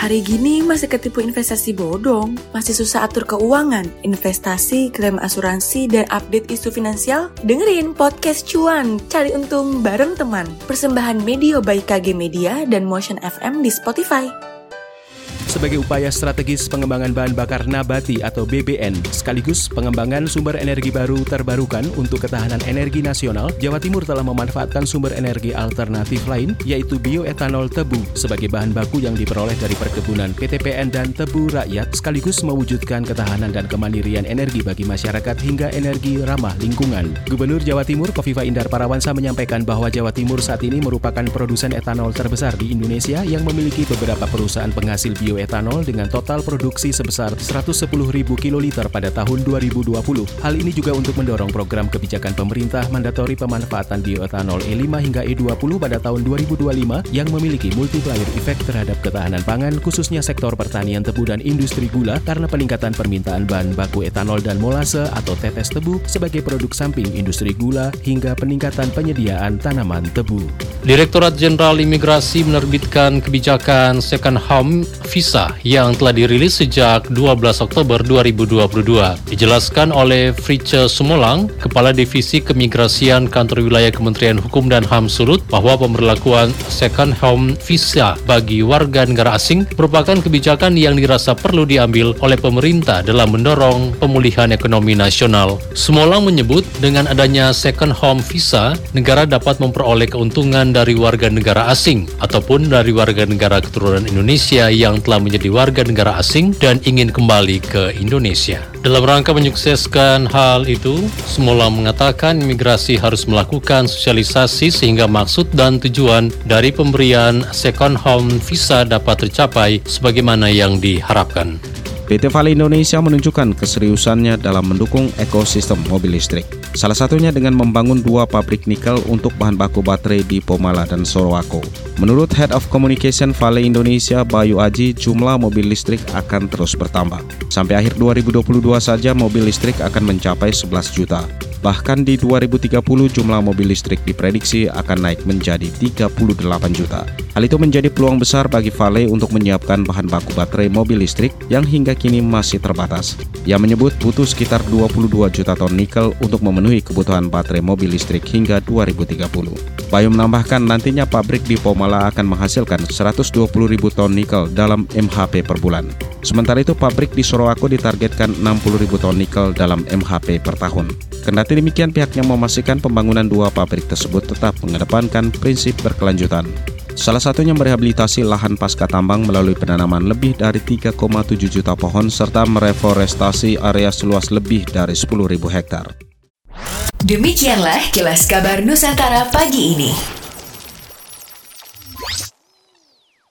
Hari gini masih ketipu investasi bodong, masih susah atur keuangan, investasi, klaim asuransi, dan update isu finansial? Dengerin podcast Cuan, cari untung bareng teman. Persembahan media by KG Media dan Motion FM di Spotify. Sebagai upaya strategis pengembangan bahan bakar nabati atau BBN, sekaligus pengembangan sumber energi baru terbarukan untuk ketahanan energi nasional, Jawa Timur telah memanfaatkan sumber energi alternatif lain, yaitu bioetanol tebu sebagai bahan baku yang diperoleh dari perkebunan PTPN dan tebu rakyat, sekaligus mewujudkan ketahanan dan kemandirian energi bagi masyarakat hingga energi ramah lingkungan. Gubernur Jawa Timur Kofifa Indar Parawansa menyampaikan bahwa Jawa Timur saat ini merupakan produsen etanol terbesar di Indonesia yang memiliki beberapa perusahaan penghasil bioetanol dengan total produksi sebesar 110.000 kiloliter pada tahun 2020. Hal ini juga untuk mendorong program kebijakan pemerintah mandatori pemanfaatan bioetanol E5 hingga E20 pada tahun 2025 yang memiliki multiplier efek terhadap ketahanan pangan, khususnya sektor pertanian tebu dan industri gula, karena peningkatan permintaan bahan baku etanol dan molase atau tetes tebu sebagai produk samping industri gula hingga peningkatan penyediaan tanaman tebu. Direktorat Jenderal Imigrasi menerbitkan kebijakan second home visa yang telah dirilis sejak 12 Oktober 2022. Dijelaskan oleh Fritje Sumolang, Kepala Divisi Kemigrasian Kantor Wilayah Kementerian Hukum dan HAM Sulut, bahwa pemberlakuan second home visa bagi warga negara asing merupakan kebijakan yang dirasa perlu diambil oleh pemerintah dalam mendorong pemulihan ekonomi nasional. Sumolang menyebut dengan adanya second home visa, negara dapat memperoleh keuntungan dari warga negara asing ataupun dari warga negara keturunan Indonesia yang telah menjadi warga negara asing dan ingin kembali ke Indonesia. Dalam rangka menyukseskan hal itu, Sumola mengatakan imigrasi harus melakukan sosialisasi sehingga maksud dan tujuan dari pemberian second home visa dapat tercapai sebagaimana yang diharapkan. PT Vale Indonesia menunjukkan keseriusannya dalam mendukung ekosistem mobil listrik. Salah satunya dengan membangun 2 pabrik nikel untuk bahan baku baterai di Pomala dan Sorowako. Menurut Head of Communication Vale Indonesia, Bayu Aji, jumlah mobil listrik akan terus bertambah. Sampai akhir 2022 saja mobil listrik akan mencapai 11 juta. Bahkan di 2030 jumlah mobil listrik diprediksi akan naik menjadi 38 juta. Hal itu menjadi peluang besar bagi Vale untuk menyiapkan bahan baku baterai mobil listrik yang hingga kini masih terbatas. Ia menyebut butuh sekitar 22 juta ton nikel untuk memenuhi kebutuhan baterai mobil listrik hingga 2030. Bayu menambahkan nantinya pabrik di Pomala akan menghasilkan 120.000 ton nikel dalam MHP per bulan. Sementara itu pabrik di Sorowako ditargetkan 60.000 ton nikel dalam MHP per tahun. Kendati demikian, pihaknya memastikan pembangunan 2 pabrik tersebut tetap mengedepankan prinsip berkelanjutan. Salah satunya merehabilitasi lahan pasca tambang melalui penanaman lebih dari 3,7 juta pohon serta mereforestasi area seluas lebih dari 10.000 hektar. Demikianlah Kilas Kabar Nusantara pagi ini.